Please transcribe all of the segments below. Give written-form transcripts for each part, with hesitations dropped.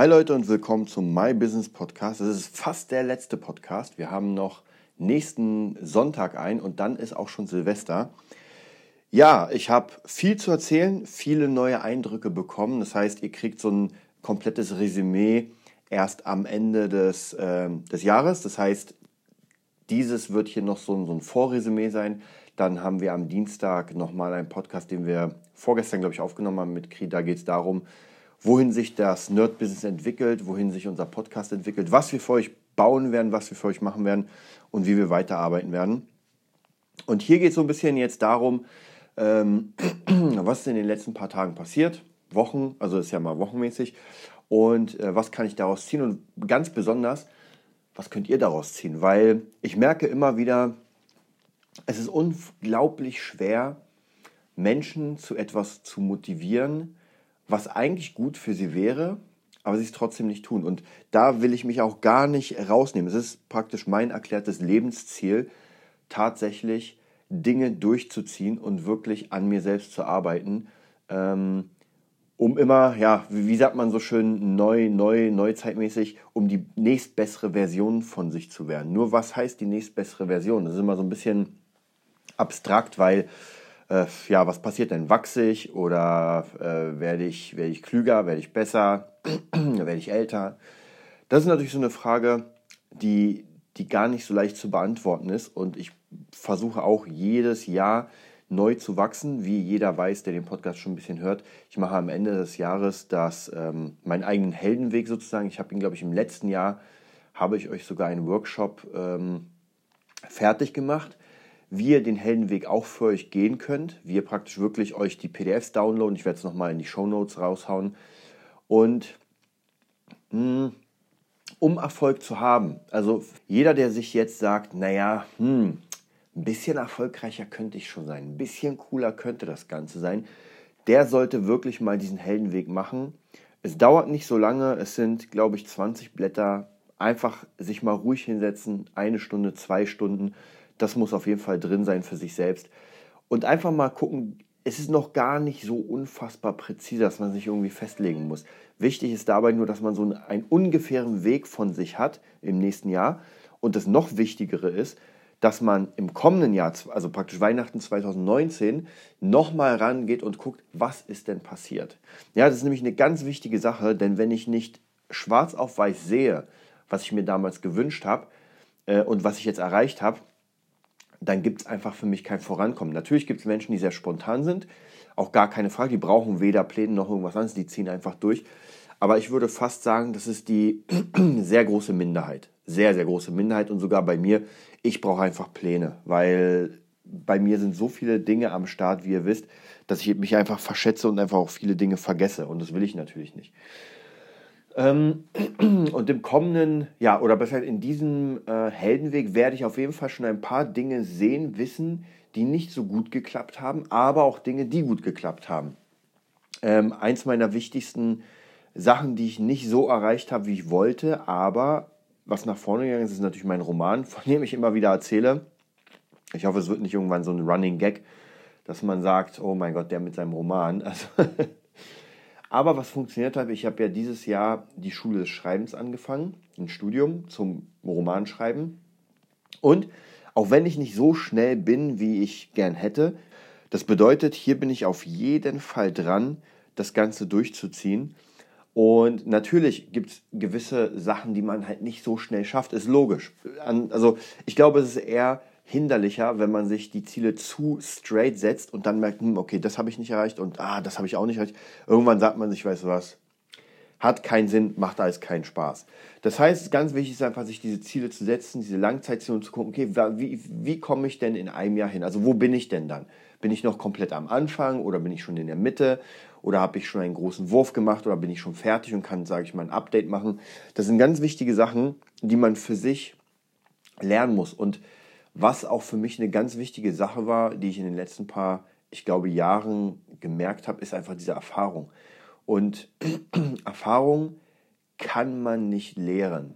Hi Leute und willkommen zum My Business Podcast. Das ist fast der letzte Podcast. Wir haben noch nächsten Sonntag ein und dann ist auch schon Silvester. Ja, ich habe viel zu erzählen, viele neue Eindrücke bekommen. Das heißt, ihr kriegt so ein komplettes Resümee erst am Ende des Jahres. Das heißt, dieses wird hier noch so ein Vorresümee sein. Dann haben wir am Dienstag nochmal einen Podcast, den wir vorgestern, glaube ich, aufgenommen haben mit Kri. Da geht es darum, wohin sich das Nerd-Business entwickelt, wohin sich unser Podcast entwickelt, was wir für euch bauen werden, was wir für euch machen werden und wie wir weiterarbeiten werden. Und hier geht es so ein bisschen jetzt darum, was ist in den letzten paar Tagen passiert, Wochen, also ist ja mal wochenmäßig, und was kann ich daraus ziehen und ganz besonders, was könnt ihr daraus ziehen? Weil ich merke immer wieder, es ist unglaublich schwer, Menschen zu etwas zu motivieren, was eigentlich gut für sie wäre, aber sie es trotzdem nicht tun. Und da will ich mich auch gar nicht rausnehmen. Es ist praktisch mein erklärtes Lebensziel, tatsächlich Dinge durchzuziehen und wirklich an mir selbst zu arbeiten, um immer, ja, wie sagt man so schön, neuzeitmäßig, um die nächstbessere Version von sich zu werden. Nur was heißt die nächstbessere Version? Das ist immer so ein bisschen abstrakt, weil ja, was passiert denn? Wachse ich oder werde ich klüger, werde ich besser, werde ich älter? Das ist natürlich so eine Frage, die gar nicht so leicht zu beantworten ist, und ich versuche auch jedes Jahr neu zu wachsen, wie jeder weiß, der den Podcast schon ein bisschen hört. Ich mache am Ende des Jahres meinen eigenen Heldenweg sozusagen. Ich habe ihn, glaube ich, im letzten Jahr habe ich euch sogar einen Workshop fertig gemacht, wie ihr den Heldenweg auch für euch gehen könnt, wie ihr praktisch wirklich euch die PDFs downloaden. Ich werde es nochmal in die Shownotes raushauen. Und um Erfolg zu haben, also jeder, der sich jetzt sagt, naja, ein bisschen erfolgreicher könnte ich schon sein, ein bisschen cooler könnte das Ganze sein, der sollte wirklich mal diesen Heldenweg machen. Es dauert nicht so lange, es sind, glaube ich, 20 Blätter. Einfach sich mal ruhig hinsetzen, 1 Stunde, 2 Stunden, das muss auf jeden Fall drin sein für sich selbst. Und einfach mal gucken, es ist noch gar nicht so unfassbar präzise, dass man sich irgendwie festlegen muss. Wichtig ist dabei nur, dass man so einen ungefähren Weg von sich hat im nächsten Jahr. Und das noch Wichtigere ist, dass man im kommenden Jahr, also praktisch Weihnachten 2019, nochmal rangeht und guckt, was ist denn passiert. Ja, das ist nämlich eine ganz wichtige Sache, denn wenn ich nicht schwarz auf weiß sehe, was ich mir damals gewünscht habe und was ich jetzt erreicht habe, dann gibt es einfach für mich kein Vorankommen. Natürlich gibt es Menschen, die sehr spontan sind, auch gar keine Frage, die brauchen weder Pläne noch irgendwas anderes, die ziehen einfach durch. Aber ich würde fast sagen, das ist die sehr große Minderheit, sehr, sehr große Minderheit, und sogar bei mir, ich brauche einfach Pläne, weil bei mir sind so viele Dinge am Start, wie ihr wisst, dass ich mich einfach verschätze und einfach auch viele Dinge vergesse, und das will ich natürlich nicht. Und im kommenden, ja, oder besser in diesem Heldenweg werde ich auf jeden Fall schon ein paar Dinge sehen, wissen, die nicht so gut geklappt haben, aber auch Dinge, die gut geklappt haben. Eins meiner wichtigsten Sachen, die ich nicht so erreicht habe, wie ich wollte, aber was nach vorne gegangen ist, ist natürlich mein Roman, von dem ich immer wieder erzähle. Ich hoffe, es wird nicht irgendwann so ein Running Gag, dass man sagt, oh mein Gott, der mit seinem Roman, also... Aber was funktioniert hat, ich habe ja dieses Jahr die Schule des Schreibens angefangen, ein Studium zum Romanschreiben. Und auch wenn ich nicht so schnell bin, wie ich gern hätte, das bedeutet, hier bin ich auf jeden Fall dran, das Ganze durchzuziehen. Und natürlich gibt es gewisse Sachen, die man halt nicht so schnell schafft, ist logisch. Also ich glaube, es ist eher hinderlicher, wenn man sich die Ziele zu straight setzt und dann merkt, okay, das habe ich nicht erreicht und das habe ich auch nicht erreicht. Irgendwann sagt man sich, weißt du was, hat keinen Sinn, macht alles keinen Spaß. Das heißt, ganz wichtig ist einfach, sich diese Ziele zu setzen, diese Langzeitziele zu gucken, okay, wie komme ich denn in einem Jahr hin? Also wo bin ich denn dann? Bin ich noch komplett am Anfang oder bin ich schon in der Mitte oder habe ich schon einen großen Wurf gemacht oder bin ich schon fertig und kann, sage ich mal, ein Update machen? Das sind ganz wichtige Sachen, die man für sich lernen muss. Und was auch für mich eine ganz wichtige Sache war, die ich in den letzten paar, ich glaube, Jahren gemerkt habe, ist einfach diese Erfahrung. Und Erfahrung kann man nicht lehren.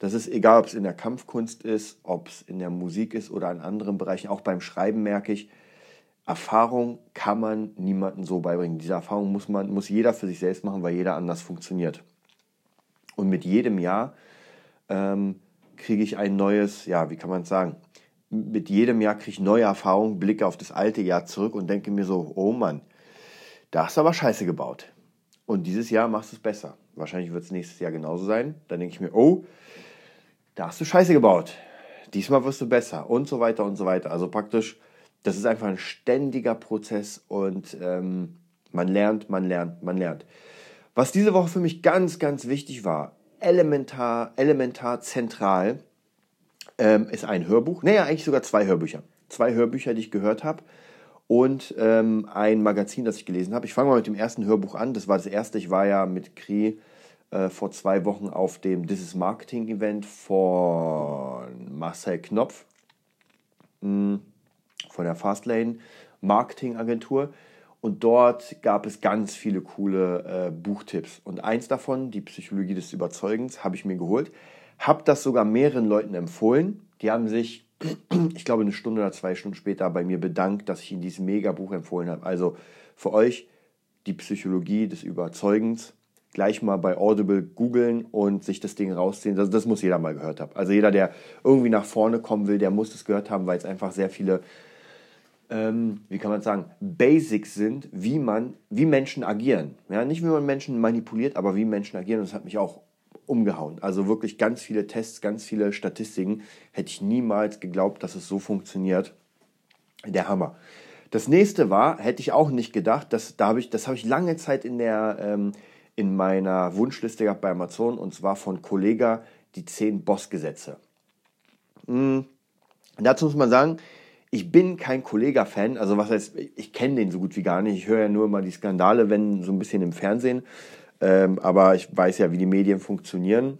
Das ist egal, ob es in der Kampfkunst ist, ob es in der Musik ist oder in anderen Bereichen. Auch beim Schreiben merke ich, Erfahrung kann man niemandem so beibringen. Diese Erfahrung muss jeder für sich selbst machen, weil jeder anders funktioniert. Und mit jedem Jahr kriege ich ein neues, ja, wie kann man es sagen, mit jedem Jahr kriege ich neue Erfahrungen, blicke auf das alte Jahr zurück und denke mir so, oh Mann, da hast du aber Scheiße gebaut. Und dieses Jahr machst du es besser. Wahrscheinlich wird es nächstes Jahr genauso sein. Dann denke ich mir, oh, da hast du Scheiße gebaut. Diesmal wirst du besser und so weiter und so weiter. Also praktisch, das ist einfach ein ständiger Prozess und man lernt, man lernt, man lernt. Was diese Woche für mich ganz, ganz wichtig war, elementar zentral, ist ein Hörbuch. Naja, eigentlich sogar zwei Hörbücher. Zwei Hörbücher, die ich gehört habe. Und ein Magazin, das ich gelesen habe. Ich fange mal mit dem ersten Hörbuch an. Das war das erste. Ich war ja mit Kri vor 2 Wochen auf dem This is Marketing Event von Marcel Knopf von der Fastlane Marketing Agentur. Und dort gab es ganz viele coole Buchtipps. Und eins davon, die Psychologie des Überzeugens, habe ich mir geholt. Habe das sogar mehreren Leuten empfohlen. Die haben sich, ich glaube, 1 Stunde oder 2 Stunden später bei mir bedankt, dass ich ihnen dieses Mega-Buch empfohlen habe. Also für euch die Psychologie des Überzeugens. Gleich mal bei Audible googeln und sich das Ding rausziehen. Das muss jeder mal gehört haben. Also jeder, der irgendwie nach vorne kommen will, der muss das gehört haben, weil es einfach sehr viele, wie kann man sagen, Basics sind, wie Menschen agieren. Ja, nicht wie man Menschen manipuliert, aber wie Menschen agieren. Und das hat mich auch umgehauen. Also wirklich ganz viele Tests, ganz viele Statistiken. Hätte ich niemals geglaubt, dass es so funktioniert. Der Hammer. Das nächste war, hätte ich auch nicht gedacht, das habe ich lange Zeit in meiner Wunschliste gehabt bei Amazon, und zwar von Kollegah, die 10 Boss-Gesetze. Dazu muss man sagen, ich bin kein Kollegah-Fan, also was heißt, ich kenne den so gut wie gar nicht, ich höre ja nur immer die Skandale, wenn so ein bisschen im Fernsehen, aber ich weiß ja, wie die Medien funktionieren.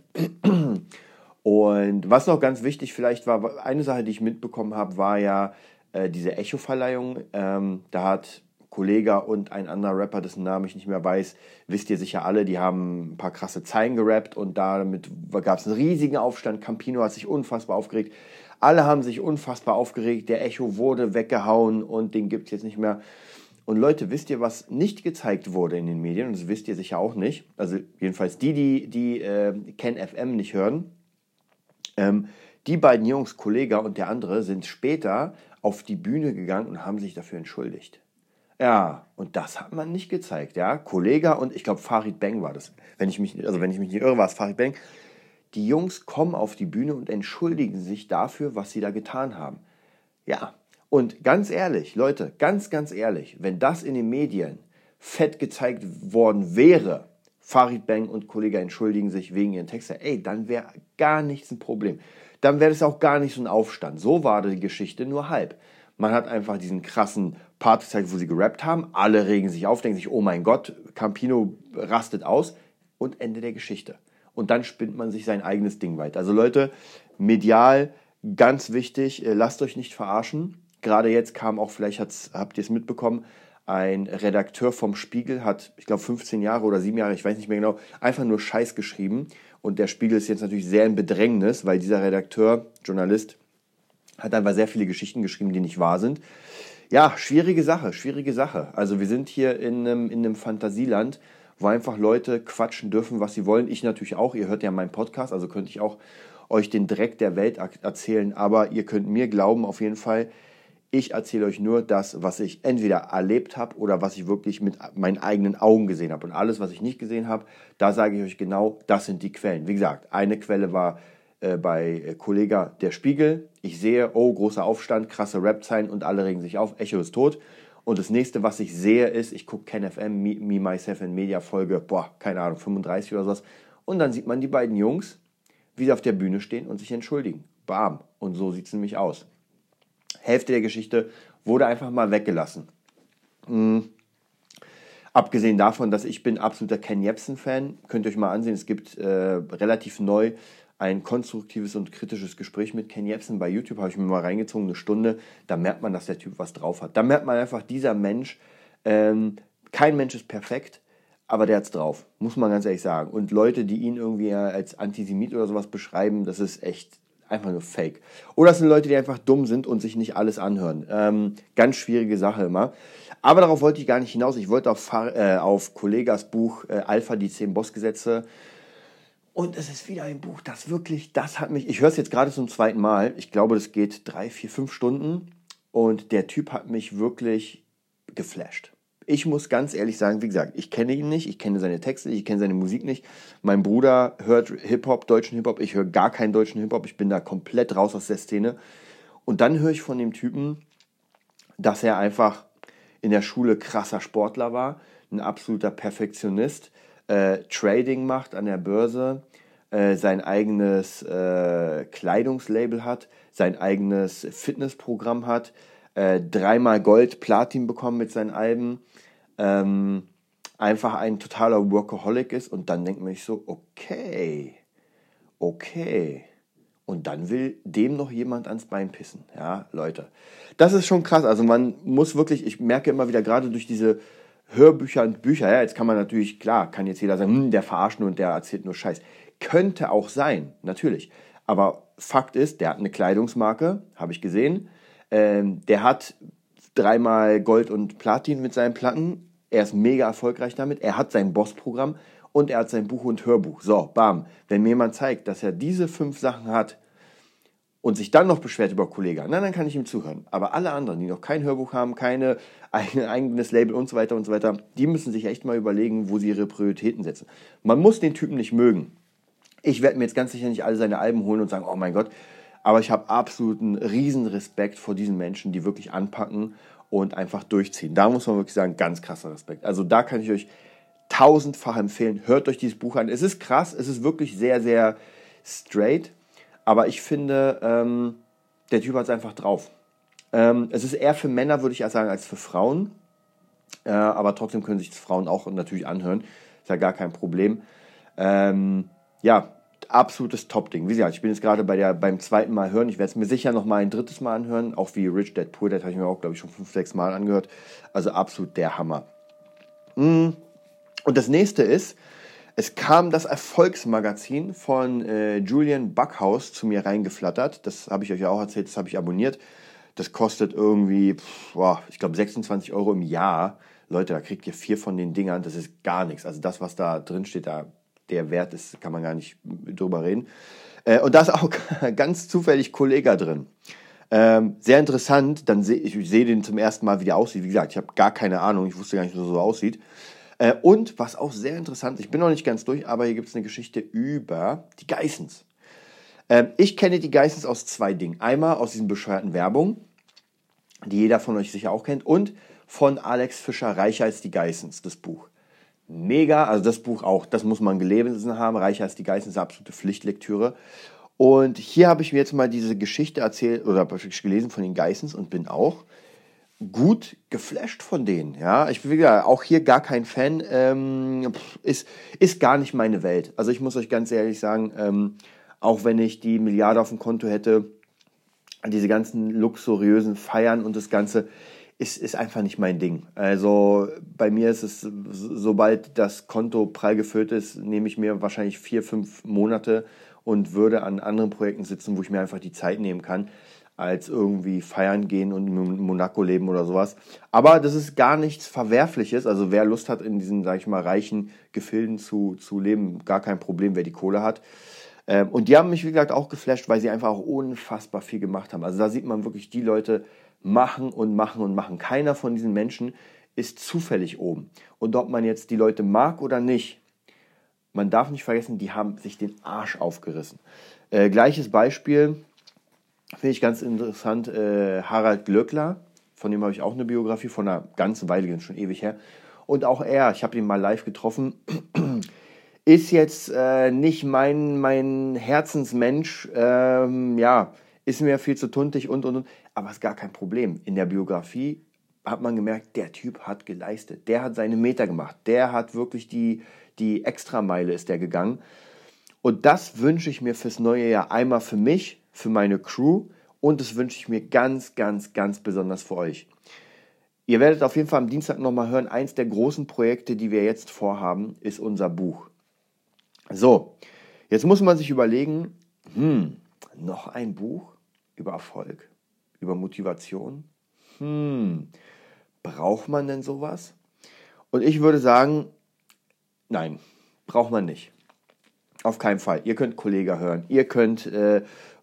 Und was noch ganz wichtig vielleicht war, eine Sache, die ich mitbekommen habe, war ja diese Echo-Verleihung, da hat Kollegah und ein anderer Rapper, dessen Namen ich nicht mehr weiß, wisst ihr sicher alle, die haben ein paar krasse Zeilen gerappt und damit gab es einen riesigen Aufstand. Campino hat sich unfassbar aufgeregt. Alle haben sich unfassbar aufgeregt. Der Echo wurde weggehauen und den gibt es jetzt nicht mehr. Und Leute, wisst ihr, was nicht gezeigt wurde in den Medien? Und das wisst ihr sicher auch nicht. Also jedenfalls die Ken FM nicht hören. Die beiden Jungs, Kollegah und der andere, sind später auf die Bühne gegangen und haben sich dafür entschuldigt. Ja, und das hat man nicht gezeigt, ja. Kollegah und ich glaube Farid Bang war das. Wenn ich mich nicht irre, war es Farid Bang. Die Jungs kommen auf die Bühne und entschuldigen sich dafür, was sie da getan haben. Ja, und ganz ehrlich, Leute, ganz, ganz ehrlich, wenn das in den Medien fett gezeigt worden wäre, Farid Bang und Kollegah entschuldigen sich wegen ihren Texten, ey, dann wäre gar nichts ein Problem. Dann wäre es auch gar nicht so ein Aufstand. So war die Geschichte nur halb. Man hat einfach diesen krassen Part gezeigt, wo sie gerappt haben. Alle regen sich auf, denken sich, oh mein Gott, Campino rastet aus. Und Ende der Geschichte. Und dann spinnt man sich sein eigenes Ding weiter. Also Leute, medial ganz wichtig, lasst euch nicht verarschen. Gerade jetzt kam auch, vielleicht habt ihr es mitbekommen, ein Redakteur vom Spiegel hat, ich glaube 15 Jahre oder 7 Jahre, ich weiß nicht mehr genau, einfach nur Scheiß geschrieben. Und der Spiegel ist jetzt natürlich sehr in Bedrängnis, weil dieser Redakteur, Journalist, hat einfach sehr viele Geschichten geschrieben, die nicht wahr sind. Ja, schwierige Sache. Also wir sind hier in einem Fantasieland, wo einfach Leute quatschen dürfen, was sie wollen. Ich natürlich auch, ihr hört ja meinen Podcast, also könnte ich auch euch den Dreck der Welt erzählen. Aber ihr könnt mir glauben, auf jeden Fall, ich erzähle euch nur das, was ich entweder erlebt habe oder was ich wirklich mit meinen eigenen Augen gesehen habe. Und alles, was ich nicht gesehen habe, da sage ich euch genau, das sind die Quellen. Wie gesagt, eine Quelle war bei Kollegah der Spiegel. Ich sehe, oh, großer Aufstand, krasse Rap-Zeilen und alle regen sich auf, Echo ist tot. Und das nächste, was ich sehe, ist, ich gucke Ken FM, Me, Myself and Media Folge, keine Ahnung, 35 oder sowas. Und dann sieht man die beiden Jungs, wie sie auf der Bühne stehen und sich entschuldigen. Bam. Und so sieht es nämlich aus. Hälfte der Geschichte wurde einfach mal weggelassen. Abgesehen davon, dass ich bin absoluter Ken Jebsen-Fan, könnt ihr euch mal ansehen, es gibt relativ neu ein konstruktives und kritisches Gespräch mit Ken Jebsen bei YouTube, habe ich mir mal reingezogen, 1 Stunde, da merkt man, dass der Typ was drauf hat. Da merkt man einfach, dieser Mensch, kein Mensch ist perfekt, aber der hat's drauf, muss man ganz ehrlich sagen. Und Leute, die ihn irgendwie als Antisemit oder sowas beschreiben, das ist echt einfach nur Fake. Oder es sind Leute, die einfach dumm sind und sich nicht alles anhören. Ganz schwierige Sache immer. Aber darauf wollte ich gar nicht hinaus. Ich wollte auf Kollegahs Buch Alpha, die 10 Boss-Gesetze Und es ist wieder ein Buch, das wirklich, das hat mich, ich höre es jetzt gerade zum zweiten Mal, ich glaube, das geht 3, 4, 5 Stunden und der Typ hat mich wirklich geflasht. Ich muss ganz ehrlich sagen, wie gesagt, ich kenne ihn nicht, ich kenne seine Texte, ich kenne seine Musik nicht. Mein Bruder hört Hip-Hop, deutschen Hip-Hop, ich höre gar keinen deutschen Hip-Hop, ich bin da komplett raus aus der Szene. Und dann höre ich von dem Typen, dass er einfach in der Schule krasser Sportler war, ein absoluter Perfektionist, Trading macht an der Börse, sein eigenes Kleidungslabel hat, sein eigenes Fitnessprogramm hat, 3-mal Gold, Platin bekommen mit seinen Alben, einfach ein totaler Workaholic ist und dann denkt man sich so, okay. Und dann will dem noch jemand ans Bein pissen. Ja, Leute, das ist schon krass. Also man muss wirklich, ich merke immer wieder, gerade durch diese Hörbücher und Bücher, ja, jetzt kann man natürlich, klar, kann jetzt jeder sagen, der verarscht nur und der erzählt nur Scheiß. Könnte auch sein, natürlich. Aber Fakt ist, der hat eine Kleidungsmarke, habe ich gesehen. Der hat 3-mal Gold und Platin mit seinen Platten. Er ist mega erfolgreich damit. Er hat sein Boss-Programm und er hat sein Buch und Hörbuch. So, bam. Wenn mir jemand zeigt, dass er diese 5 Sachen hat und sich dann noch beschwert über Kollegah, na, dann kann ich ihm zuhören. Aber alle anderen, die noch kein Hörbuch haben, kein eigenes Label und so weiter, die müssen sich echt mal überlegen, wo sie ihre Prioritäten setzen. Man muss den Typen nicht mögen. Ich werde mir jetzt ganz sicher nicht alle seine Alben holen und sagen, oh mein Gott, aber ich habe absoluten Riesenrespekt vor diesen Menschen, die wirklich anpacken und einfach durchziehen. Da muss man wirklich sagen, ganz krasser Respekt. Also da kann ich euch 1000-fach empfehlen. Hört euch dieses Buch an. Es ist krass, es ist wirklich sehr, sehr straight. Aber ich finde, der Typ hat es einfach drauf. Es ist eher für Männer, würde ich ja sagen, als für Frauen. Aber trotzdem können sich Frauen auch natürlich anhören. Ist ja gar kein Problem. Ja, absolutes Top-Ding. Wie gesagt, ich bin jetzt gerade beim zweiten Mal hören. Ich werde es mir sicher noch mal ein drittes Mal anhören. Auch wie Rich Dad Poor Dad habe ich mir auch, glaube ich, schon 5, 6 Mal angehört. Also absolut der Hammer. Und das nächste ist, es kam das Erfolgsmagazin von Julian Backhaus zu mir reingeflattert. Das habe ich euch ja auch erzählt, das habe ich abonniert. Das kostet irgendwie, ich glaube 26 € im Jahr. Leute, da kriegt ihr 4 von den Dingern. Das ist gar nichts. Also das, was da drin steht, der Wert ist, kann man gar nicht drüber reden. Und da ist auch ganz zufällig Kollegah drin. Sehr interessant, dann ich sehe den zum ersten Mal, wie der aussieht. Wie gesagt, ich habe gar keine Ahnung, ich wusste gar nicht, dass er so aussieht. Und was auch sehr interessant, ich bin noch nicht ganz durch, aber hier gibt es eine Geschichte über die Geissens. Ich kenne die Geissens aus 2 Dingen. Einmal aus diesen bescheuerten Werbungen, die jeder von euch sicher auch kennt, und von Alex Fischer, Reicher als die Geissens, das Buch. Mega, also das Buch auch, das muss man gelesen haben, Reicher als die Geissens, absolute Pflichtlektüre. Und hier habe ich mir jetzt mal diese Geschichte erzählt oder gelesen von den Geissens und bin auch gut geflasht von denen. Ja, ich bin wieder auch hier gar kein Fan, ist gar nicht meine Welt. Also ich muss euch ganz ehrlich sagen, auch wenn ich die Milliarde auf dem Konto hätte, diese ganzen luxuriösen Feiern und das Ganze, ist einfach nicht mein Ding. Also bei mir ist es, sobald das Konto prall gefüllt ist, nehme ich mir wahrscheinlich 4, 5 Monate und würde an anderen Projekten sitzen, wo ich mir einfach die Zeit nehmen kann, als irgendwie feiern gehen und in Monaco leben oder sowas. Aber das ist gar nichts Verwerfliches. Also wer Lust hat, in diesen, sag ich mal, reichen Gefilden zu leben, gar kein Problem, wer die Kohle hat. Und die haben mich, wie gesagt, auch geflasht, weil sie einfach auch unfassbar viel gemacht haben. Also da sieht man wirklich die Leute machen und machen und machen. Keiner von diesen Menschen ist zufällig oben. Und ob man jetzt die Leute mag oder nicht, man darf nicht vergessen, die haben sich den Arsch aufgerissen. Gleiches Beispiel, finde ich ganz interessant, Harald Glöckler, von dem habe ich auch eine Biografie, von einer ganzen Weile, schon ewig her. Und auch er, ich habe ihn mal live getroffen, ist jetzt nicht mein Herzensmensch, ist mir viel zu tuntig und. Aber ist gar kein Problem. In der Biografie hat man gemerkt, der Typ hat geleistet. Der hat seine Meter gemacht. Der hat wirklich die Extrameile ist der gegangen. Und das wünsche ich mir fürs neue Jahr. Einmal für mich, für meine Crew und das wünsche ich mir ganz, ganz, ganz besonders für euch. Ihr werdet auf jeden Fall am Dienstag nochmal hören, eins der großen Projekte, die wir jetzt vorhaben, ist unser Buch. So, jetzt muss man sich überlegen, noch ein Buch über Erfolg, über Motivation. Braucht man denn sowas? Und ich würde sagen, nein, braucht man nicht. Auf keinen Fall. Ihr könnt Kollegah hören, ihr könnt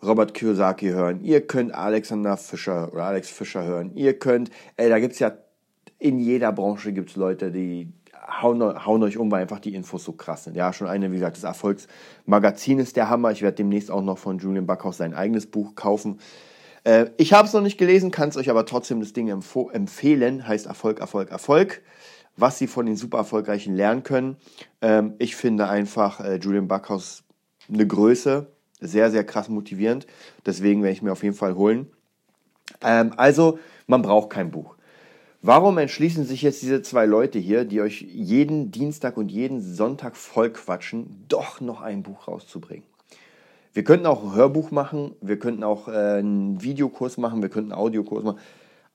Robert Kiyosaki hören, ihr könnt Alexander Fischer oder Alex Fischer hören, ihr könnt, da gibt es ja, in jeder Branche gibt es Leute, die hauen euch um, weil einfach die Infos so krass sind. Ja, schon eine, wie gesagt, das Erfolgsmagazin ist der Hammer. Ich werde demnächst auch noch von Julian Backhaus sein eigenes Buch kaufen. Ich habe es noch nicht gelesen, kann es euch aber trotzdem das Ding empfehlen. Heißt Erfolg, Erfolg, Erfolg. Was sie von den super Erfolgreichen lernen können. Ich finde einfach Julian Backhaus eine Größe. Sehr, sehr krass motivierend. Deswegen werde ich mir auf jeden Fall holen. Also, man braucht kein Buch. Warum entschließen sich jetzt diese zwei Leute hier, die euch jeden Dienstag und jeden Sonntag voll quatschen, doch noch ein Buch rauszubringen? Wir könnten auch ein Hörbuch machen, wir könnten auch einen Videokurs machen, wir könnten einen Audiokurs machen,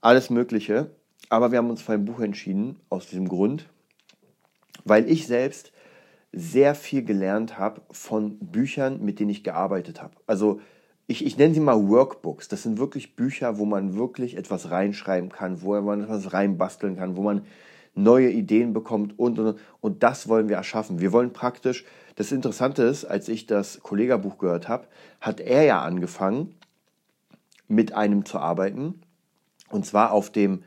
alles Mögliche. Aber wir haben uns für ein Buch entschieden, aus diesem Grund, weil ich selbst sehr viel gelernt habe von Büchern, mit denen ich gearbeitet habe. Also Ich nenne sie mal Workbooks. Das sind wirklich Bücher, wo man wirklich etwas reinschreiben kann, wo man etwas reinbasteln kann, wo man neue Ideen bekommt und. Und das wollen wir erschaffen. Wir wollen praktisch, das Interessante ist, als ich das Kollegah-Buch gehört habe, hat er ja angefangen, mit einem zu arbeiten. Und zwar auf dem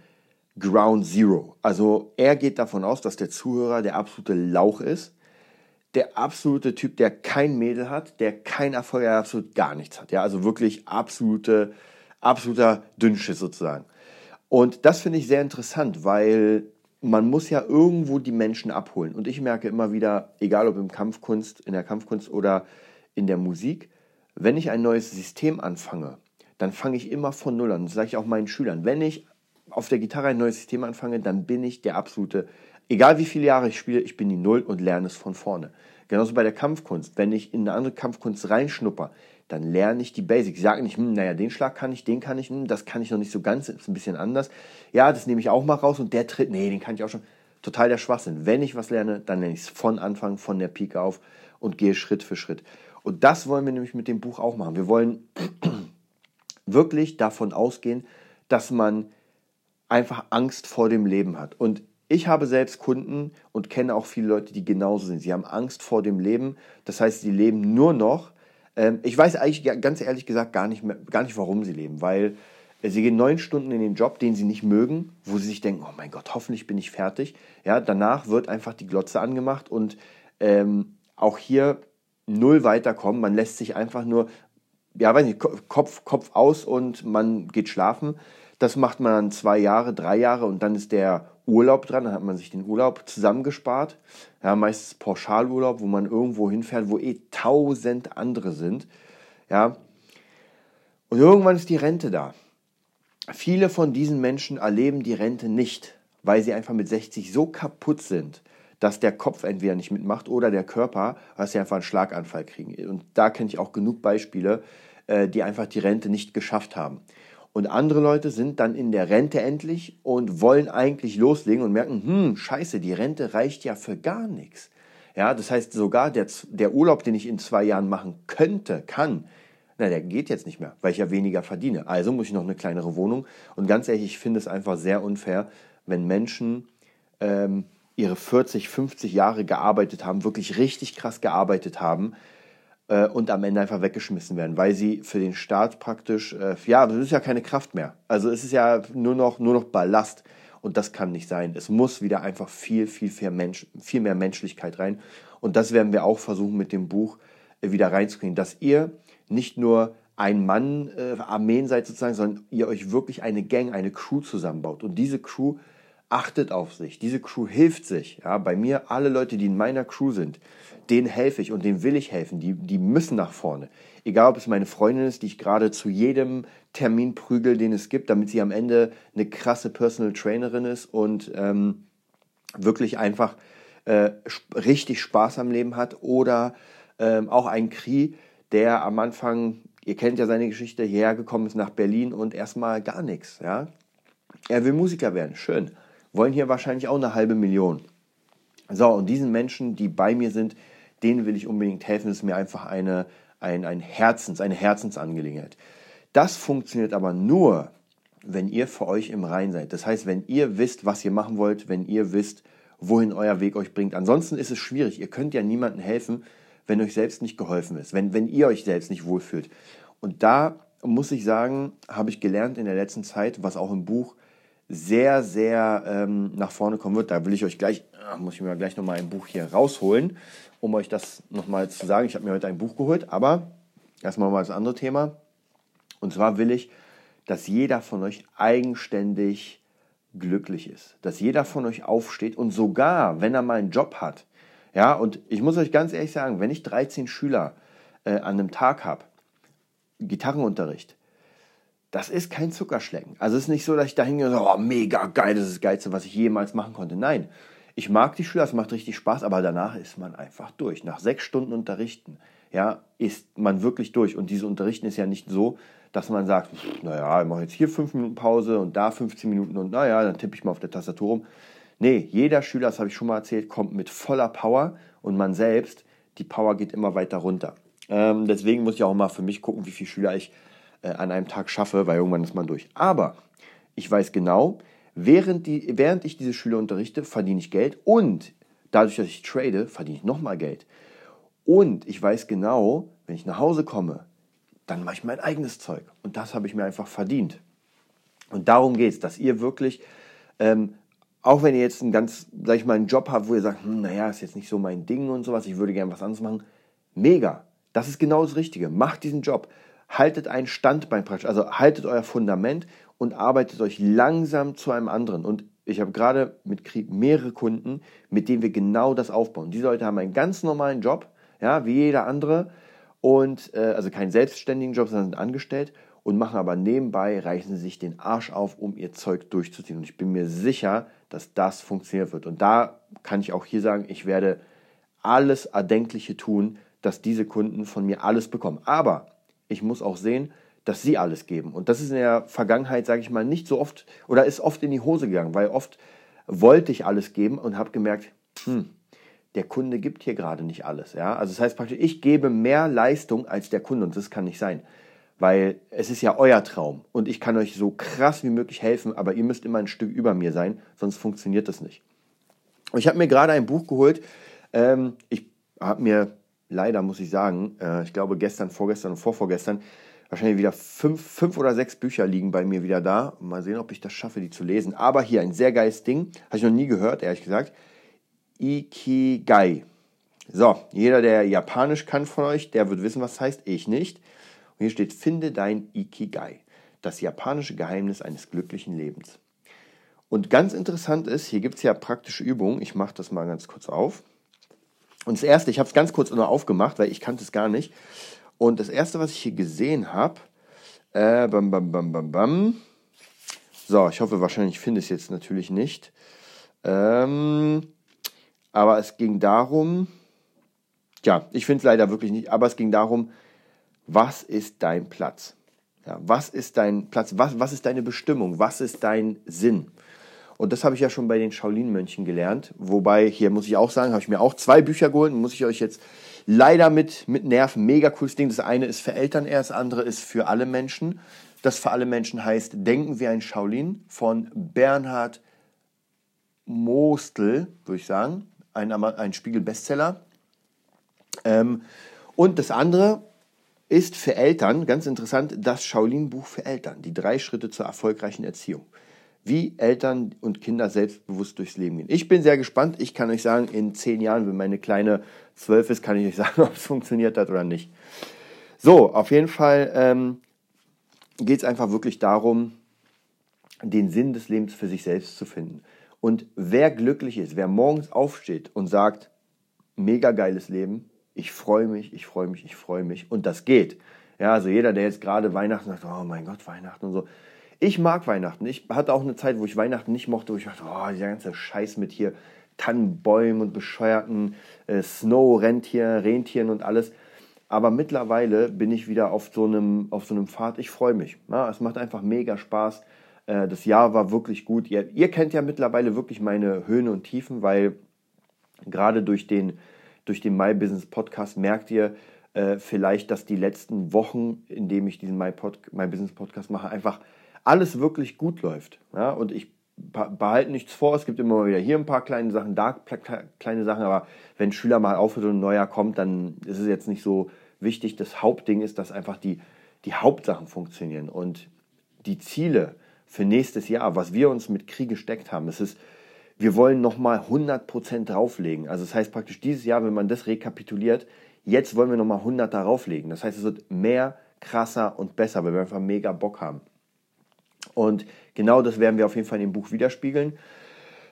Ground Zero. Also er geht davon aus, dass der Zuhörer der absolute Lauch ist. Der absolute Typ, der kein Mädel hat, der keinen Erfolg, der absolut gar nichts hat. Ja, also wirklich absoluter Dünnschiss sozusagen. Und das finde ich sehr interessant, weil man muss ja irgendwo die Menschen abholen. Und ich merke immer wieder, egal ob in der Kampfkunst oder in der Musik, wenn ich ein neues System anfange, dann fange ich immer von Null an. Das sage ich auch meinen Schülern. Wenn ich auf der Gitarre ein neues System anfange, dann bin ich der absolute, egal wie viele Jahre ich spiele, ich bin die Null und lerne es von vorne. Genauso bei der Kampfkunst. Wenn ich in eine andere Kampfkunst reinschnupper, dann lerne ich die Basics. Ich sage nicht, den Schlag kann ich, den kann ich, das kann ich noch nicht so ganz, ist ein bisschen anders. Ja, das nehme ich auch mal raus und der tritt, den kann ich auch schon. Total der Schwachsinn. Wenn ich was lerne, dann lerne ich es von Anfang, von der Pike auf und gehe Schritt für Schritt. Und das wollen wir nämlich mit dem Buch auch machen. Wir wollen wirklich davon ausgehen, dass man einfach Angst vor dem Leben hat. Und ich habe selbst Kunden und kenne auch viele Leute, die genauso sind. Sie haben Angst vor dem Leben. Das heißt, sie leben nur noch. Ich weiß eigentlich ganz ehrlich gesagt gar nicht, warum sie leben. Weil sie gehen 9 Stunden in den Job, den sie nicht mögen, wo sie sich denken, oh mein Gott, hoffentlich bin ich fertig. Ja, danach wird einfach die Glotze angemacht und auch hier null weiterkommen. Man lässt sich einfach nur, Kopf aus und man geht schlafen. Das macht man dann 2 Jahre, 3 Jahre und dann ist der Urlaub dran, dann hat man sich den Urlaub zusammengespart, ja, meistens Pauschalurlaub, wo man irgendwo hinfährt, wo 1000 andere sind, ja, und irgendwann ist die Rente da. Viele von diesen Menschen erleben die Rente nicht, weil sie einfach mit 60 so kaputt sind, dass der Kopf entweder nicht mitmacht oder der Körper, dass sie einfach einen Schlaganfall kriegen. Und da kenne ich auch genug Beispiele, die einfach die Rente nicht geschafft haben. Und andere Leute sind dann in der Rente endlich und wollen eigentlich loslegen und merken, scheiße, die Rente reicht ja für gar nichts. Ja, das heißt, sogar der Urlaub, den ich in 2 Jahren machen der geht jetzt nicht mehr, weil ich ja weniger verdiene. Also muss ich noch eine kleinere Wohnung. Und ganz ehrlich, ich finde es einfach sehr unfair, wenn Menschen ihre 40, 50 Jahre gearbeitet haben, wirklich richtig krass gearbeitet haben, und am Ende einfach weggeschmissen werden, weil sie für den Staat praktisch, das ist ja keine Kraft mehr. Also es ist ja nur noch Ballast und das kann nicht sein. Es muss wieder einfach viel mehr Menschlichkeit rein und das werden wir auch versuchen mit dem Buch wieder reinzukriegen, dass ihr nicht nur ein Mann Armeen seid sozusagen, sondern ihr euch wirklich eine Gang, eine Crew zusammenbaut und diese Crew achtet auf sich, diese Crew hilft sich. Ja, bei mir, alle Leute, die in meiner Crew sind, denen helfe ich und denen will ich helfen. Die müssen nach vorne. Egal, ob es meine Freundin ist, die ich gerade zu jedem Termin prügel, den es gibt, damit sie am Ende eine krasse Personal Trainerin ist und wirklich einfach richtig Spaß am Leben hat. Oder auch ein Kri, der am Anfang, ihr kennt ja seine Geschichte, hierher gekommen ist nach Berlin und erstmal gar nichts. Ja? Er will Musiker werden, schön. Wollen hier wahrscheinlich auch eine halbe Million. So, und diesen Menschen, die bei mir sind, denen will ich unbedingt helfen. Das ist mir einfach eine Herzensangelegenheit. Das funktioniert aber nur, wenn ihr für euch im Reinen seid. Das heißt, wenn ihr wisst, was ihr machen wollt, wenn ihr wisst, wohin euer Weg euch bringt. Ansonsten ist es schwierig. Ihr könnt ja niemandem helfen, wenn euch selbst nicht geholfen ist, wenn ihr euch selbst nicht wohlfühlt. Und da muss ich sagen, habe ich gelernt in der letzten Zeit, was auch im Buch sehr, sehr nach vorne kommen wird. Da will ich euch muss ich mir gleich nochmal ein Buch hier rausholen, um euch das nochmal zu sagen. Ich habe mir heute ein Buch geholt, aber erstmal mal das andere Thema. Und zwar will ich, dass jeder von euch eigenständig glücklich ist. Dass jeder von euch aufsteht und sogar, wenn er mal einen Job hat. Ja, und ich muss euch ganz ehrlich sagen, wenn ich 13 Schüler an einem Tag habe, Gitarrenunterricht, das ist kein Zuckerschlecken. Also es ist nicht so, dass ich da hingehe und sage, oh, mega geil, das ist das Geilste, was ich jemals machen konnte. Nein, ich mag die Schüler, es macht richtig Spaß, aber danach ist man einfach durch. Nach 6 Stunden Unterrichten, ja, ist man wirklich durch. Und dieses Unterrichten ist ja nicht so, dass man sagt, naja, ich mache jetzt hier 5 Minuten Pause und da 15 Minuten und naja, dann tippe ich mal auf der Tastatur rum. Nee, jeder Schüler, das habe ich schon mal erzählt, kommt mit voller Power und man selbst, die Power geht immer weiter runter. Deswegen muss ich auch mal für mich gucken, wie viele Schüler ich an einem Tag schaffe, weil irgendwann ist man durch. Aber ich weiß genau, während ich diese Schüler unterrichte, verdiene ich Geld und dadurch, dass ich trade, verdiene ich nochmal Geld. Und ich weiß genau, wenn ich nach Hause komme, dann mache ich mein eigenes Zeug. Und das habe ich mir einfach verdient. Und darum geht es, dass ihr wirklich, auch wenn ihr jetzt einen Job habt, wo ihr sagt, naja, ist jetzt nicht so mein Ding und sowas, ich würde gerne was anderes machen, mega, das ist genau das Richtige. Macht diesen Job. Haltet ein Standbein praktisch, also haltet euer Fundament und arbeitet euch langsam zu einem anderen. Und ich habe gerade mehrere Kunden, mit denen wir genau das aufbauen. Diese Leute haben einen ganz normalen Job, ja, wie jeder andere, und also keinen selbstständigen Job, sondern sind angestellt und machen aber nebenbei, reißen sich den Arsch auf, um ihr Zeug durchzuziehen. Und ich bin mir sicher, dass das funktionieren wird. Und da kann ich auch hier sagen, ich werde alles Erdenkliche tun, dass diese Kunden von mir alles bekommen. Aber ich muss auch sehen, dass sie alles geben. Und das ist in der Vergangenheit, sage ich mal, nicht so oft oder ist oft in die Hose gegangen, weil oft wollte ich alles geben und habe gemerkt, der Kunde gibt hier gerade nicht alles. Ja? Also das heißt praktisch, ich gebe mehr Leistung als der Kunde und das kann nicht sein, weil es ist ja euer Traum und ich kann euch so krass wie möglich helfen, aber ihr müsst immer ein Stück über mir sein, sonst funktioniert das nicht. Und ich habe mir gerade ein Buch geholt. Ich habe mir leider, muss ich sagen, ich glaube gestern, vorgestern und vorvorgestern, wahrscheinlich wieder 5 oder 6 Bücher liegen bei mir wieder da. Mal sehen, ob ich das schaffe, die zu lesen. Aber hier ein sehr geiles Ding, habe ich noch nie gehört, ehrlich gesagt. Ikigai. So, jeder, der Japanisch kann von euch, der wird wissen, was es heißt, ich nicht. Und hier steht, finde dein Ikigai, das japanische Geheimnis eines glücklichen Lebens. Und ganz interessant ist, hier gibt es ja praktische Übungen. Ich mache das mal ganz kurz auf. Und das Erste, ich habe es ganz kurz nur aufgemacht, weil ich kannte es gar nicht. Und das Erste, was ich hier gesehen habe, so, ich hoffe, wahrscheinlich finde ich es jetzt natürlich nicht. Aber es ging darum, ja, ich finde es leider wirklich nicht, aber es ging darum, was ist dein Platz? Ja, was ist dein Platz? Was ist deine Bestimmung? Was ist dein Sinn? Und das habe ich ja schon bei den Shaolin-Mönchen gelernt. Wobei, hier muss ich auch sagen, habe ich mir auch 2 Bücher geholt. Muss ich euch jetzt leider mit nerven. Mega cooles Ding. Das eine ist für Eltern eher, das andere ist für alle Menschen. Das für alle Menschen heißt Denken wie ein Shaolin von Bernhard Mostel, würde ich sagen. Ein Spiegel-Bestseller. Und das andere ist für Eltern, ganz interessant, das Shaolin-Buch für Eltern. Die 3 Schritte zur erfolgreichen Erziehung. Wie Eltern und Kinder selbstbewusst durchs Leben gehen. Ich bin sehr gespannt. Ich kann euch sagen, in 10 Jahren, wenn meine Kleine 12 ist, kann ich euch sagen, ob es funktioniert hat oder nicht. So, auf jeden Fall geht es einfach wirklich darum, den Sinn des Lebens für sich selbst zu finden. Und wer glücklich ist, wer morgens aufsteht und sagt, mega geiles Leben, ich freue mich, ich freue mich, ich freue mich. Und das geht. Ja, also jeder, der jetzt gerade Weihnachten sagt, oh mein Gott, Weihnachten und so. Ich mag Weihnachten. Ich hatte auch eine Zeit, wo ich Weihnachten nicht mochte, wo ich dachte, oh, dieser ganze Scheiß mit hier Tannenbäumen und bescheuerten Rentieren und alles. Aber mittlerweile bin ich wieder auf so einem Pfad. Ich freue mich. Ja, es macht einfach mega Spaß. Das Jahr war wirklich gut. Ihr kennt ja mittlerweile wirklich meine Höhen und Tiefen, weil gerade durch den My Business Podcast merkt ihr vielleicht, dass die letzten Wochen, in denen ich diesen My Business Podcast mache, einfach alles wirklich gut läuft. Ja, und ich behalten nichts vor, es gibt immer wieder hier ein paar kleine Sachen, da kleine Sachen, aber wenn ein Schüler mal aufhört und ein neuer kommt, dann ist es jetzt nicht so wichtig. Das Hauptding ist, dass einfach die Hauptsachen funktionieren und die Ziele für nächstes Jahr, was wir uns mit Krieg gesteckt haben, das ist, wir wollen nochmal 100% drauflegen. Also das heißt praktisch dieses Jahr, wenn man das rekapituliert, jetzt wollen wir nochmal 100 drauflegen. Das heißt, es wird mehr, krasser und besser, weil wir einfach mega Bock haben. Und genau das werden wir auf jeden Fall in dem Buch widerspiegeln.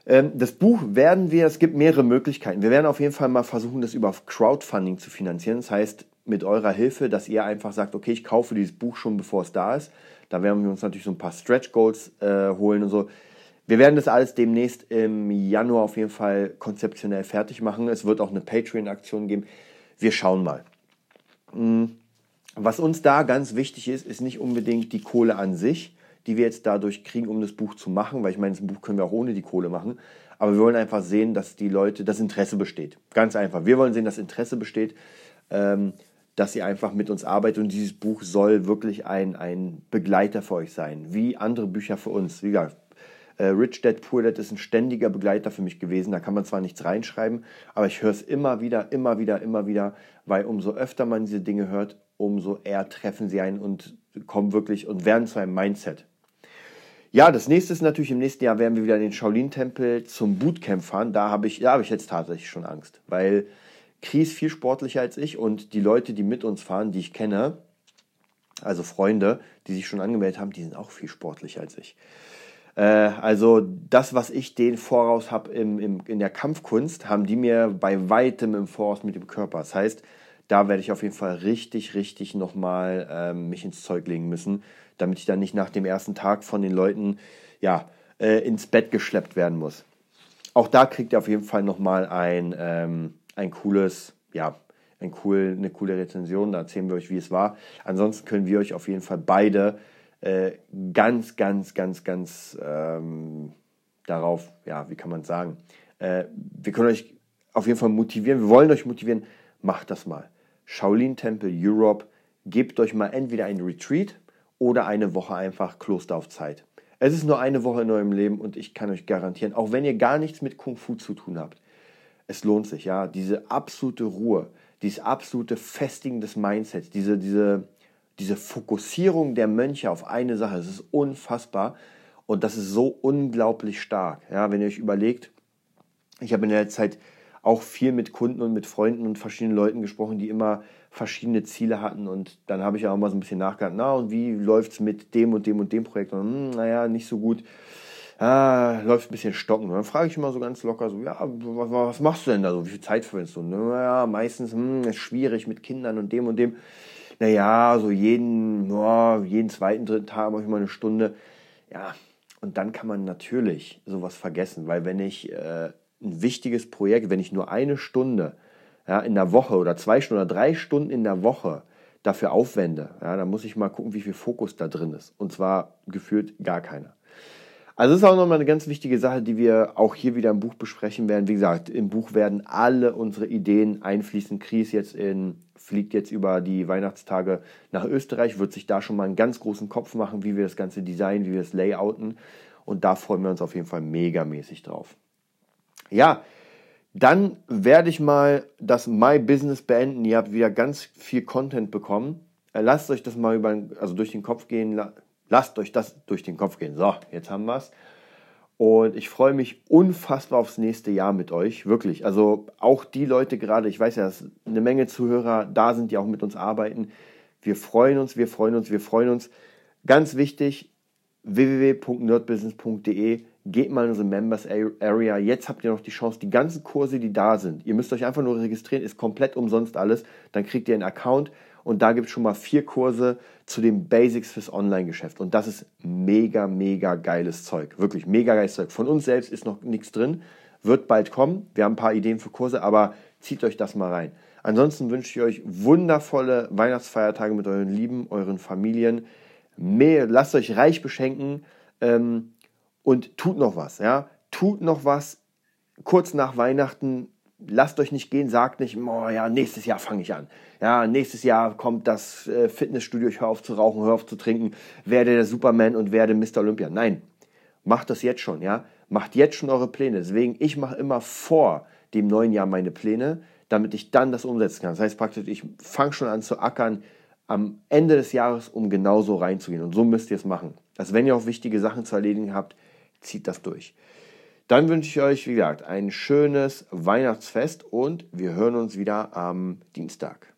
Das Buch werden wir, es gibt mehrere Möglichkeiten. Wir werden auf jeden Fall mal versuchen, das über Crowdfunding zu finanzieren. Das heißt, mit eurer Hilfe, dass ihr einfach sagt, okay, ich kaufe dieses Buch schon, bevor es da ist. Da werden wir uns natürlich so ein paar Stretch Goals holen und so. Wir werden das alles demnächst im Januar auf jeden Fall konzeptionell fertig machen. Es wird auch eine Patreon-Aktion geben. Wir schauen mal. Was uns da ganz wichtig ist, ist nicht unbedingt die Kohle an sich, die wir jetzt dadurch kriegen, um das Buch zu machen, weil ich meine, das Buch können wir auch ohne die Kohle machen, aber wir wollen einfach sehen, dass die Leute, das Interesse besteht. Ganz einfach. Wir wollen sehen, dass Interesse besteht, dass ihr einfach mit uns arbeitet und dieses Buch soll wirklich ein Begleiter für euch sein, wie andere Bücher für uns. Wie gesagt, Rich Dad Poor Dad ist ein ständiger Begleiter für mich gewesen, da kann man zwar nichts reinschreiben, aber ich höre es immer wieder, weil umso öfter man diese Dinge hört, umso eher treffen sie einen und kommen wirklich und werden zu einem Mindset. Ja, das nächste ist natürlich, im nächsten Jahr werden wir wieder in den Shaolin-Tempel zum Bootcamp fahren. Da habe ich jetzt tatsächlich schon Angst, weil Chris ist viel sportlicher als ich und die Leute, die mit uns fahren, die ich kenne, also Freunde, die sich schon angemeldet haben, die sind auch viel sportlicher als ich. Also das, was ich denen voraus habe in der Kampfkunst, haben die mir bei weitem im Voraus mit dem Körper. Das heißt, da werde ich auf jeden Fall richtig nochmal mich ins Zeug legen müssen, damit ich dann nicht nach dem ersten Tag von den Leuten ins Bett geschleppt werden muss. Auch da kriegt ihr auf jeden Fall nochmal eine coole Rezension. Da erzählen wir euch, wie es war. Ansonsten können wir euch auf jeden Fall beide ganz darauf, wie kann man es sagen, wir können euch auf jeden Fall motivieren, wir wollen euch motivieren, macht das mal. Shaolin Tempel Europe, gebt euch mal entweder ein Retreat oder eine Woche einfach Kloster auf Zeit. Es ist nur eine Woche in eurem Leben und ich kann euch garantieren, auch wenn ihr gar nichts mit Kung Fu zu tun habt, es lohnt sich, ja, diese absolute Ruhe, dieses absolute Festigen des Mindsets, diese Fokussierung der Mönche auf eine Sache, das ist unfassbar und das ist so unglaublich stark. Ja, wenn ihr euch überlegt, ich habe in der Zeit auch viel mit Kunden und mit Freunden und verschiedenen Leuten gesprochen, die immer verschiedene Ziele hatten und dann habe ich auch mal so ein bisschen nachgedacht, und wie läuft es mit dem und dem und dem Projekt? Und, nicht so gut, läuft ein bisschen stocken. Und dann frage ich immer so ganz locker, was machst du denn da so, wie viel Zeit verwendest du? Meistens ist schwierig mit Kindern und dem und dem. Jeden zweiten, dritten Tag mache ich mal eine Stunde. Ja, und dann kann man natürlich sowas vergessen, weil wenn ich ein wichtiges Projekt, wenn ich nur eine Stunde in der Woche oder 2 Stunden oder 3 Stunden in der Woche dafür aufwende, dann muss ich mal gucken, wie viel Fokus da drin ist. Und zwar gefühlt gar keiner. Also das ist auch nochmal eine ganz wichtige Sache, die wir auch hier wieder im Buch besprechen werden. Wie gesagt, im Buch werden alle unsere Ideen einfließen. Chris fliegt jetzt über die Weihnachtstage nach Österreich, wird sich da schon mal einen ganz großen Kopf machen, wie wir das Ganze designen, wie wir das layouten. Und da freuen wir uns auf jeden Fall megamäßig drauf. Ja, dann werde ich mal das My Business beenden. Ihr habt wieder ganz viel Content bekommen. Lasst euch das mal durch den Kopf gehen. Lasst euch das durch den Kopf gehen. So, jetzt haben wir es. Und ich freue mich unfassbar aufs nächste Jahr mit euch. Wirklich. Also auch die Leute gerade, ich weiß ja, dass eine Menge Zuhörer da sind, die auch mit uns arbeiten. Wir freuen uns. Ganz wichtig, www.nerdbusiness.de. Geht mal in unsere Members Area. Jetzt habt ihr noch die Chance, die ganzen Kurse, die da sind. Ihr müsst euch einfach nur registrieren. Ist komplett umsonst alles. Dann kriegt ihr einen Account. Und da gibt es schon mal 4 Kurse zu den Basics fürs Online-Geschäft. Und das ist mega geiles Zeug. Wirklich mega geiles Zeug. Von uns selbst ist noch nichts drin. Wird bald kommen. Wir haben ein paar Ideen für Kurse, aber zieht euch das mal rein. Ansonsten wünsche ich euch wundervolle Weihnachtsfeiertage mit euren Lieben, euren Familien. Lasst euch reich beschenken und tut noch was. Ja? Tut noch was kurz nach Weihnachten. Lasst euch nicht gehen, sagt nicht, nächstes Jahr fange ich an. Ja, nächstes Jahr kommt das Fitnessstudio, ich höre auf zu rauchen, höre auf zu trinken, werde der Superman und werde Mr. Olympia. Nein, Macht das jetzt schon, ja? Macht jetzt schon eure Pläne. Deswegen, ich mache immer vor dem neuen Jahr meine Pläne, damit ich dann das umsetzen kann. Das heißt praktisch, ich fange schon an zu ackern am Ende des Jahres, um genauso reinzugehen. Und so müsst ihr es machen. Also wenn ihr auch wichtige Sachen zu erledigen habt, zieht das durch. Dann wünsche ich euch, wie gesagt, ein schönes Weihnachtsfest und wir hören uns wieder am Dienstag.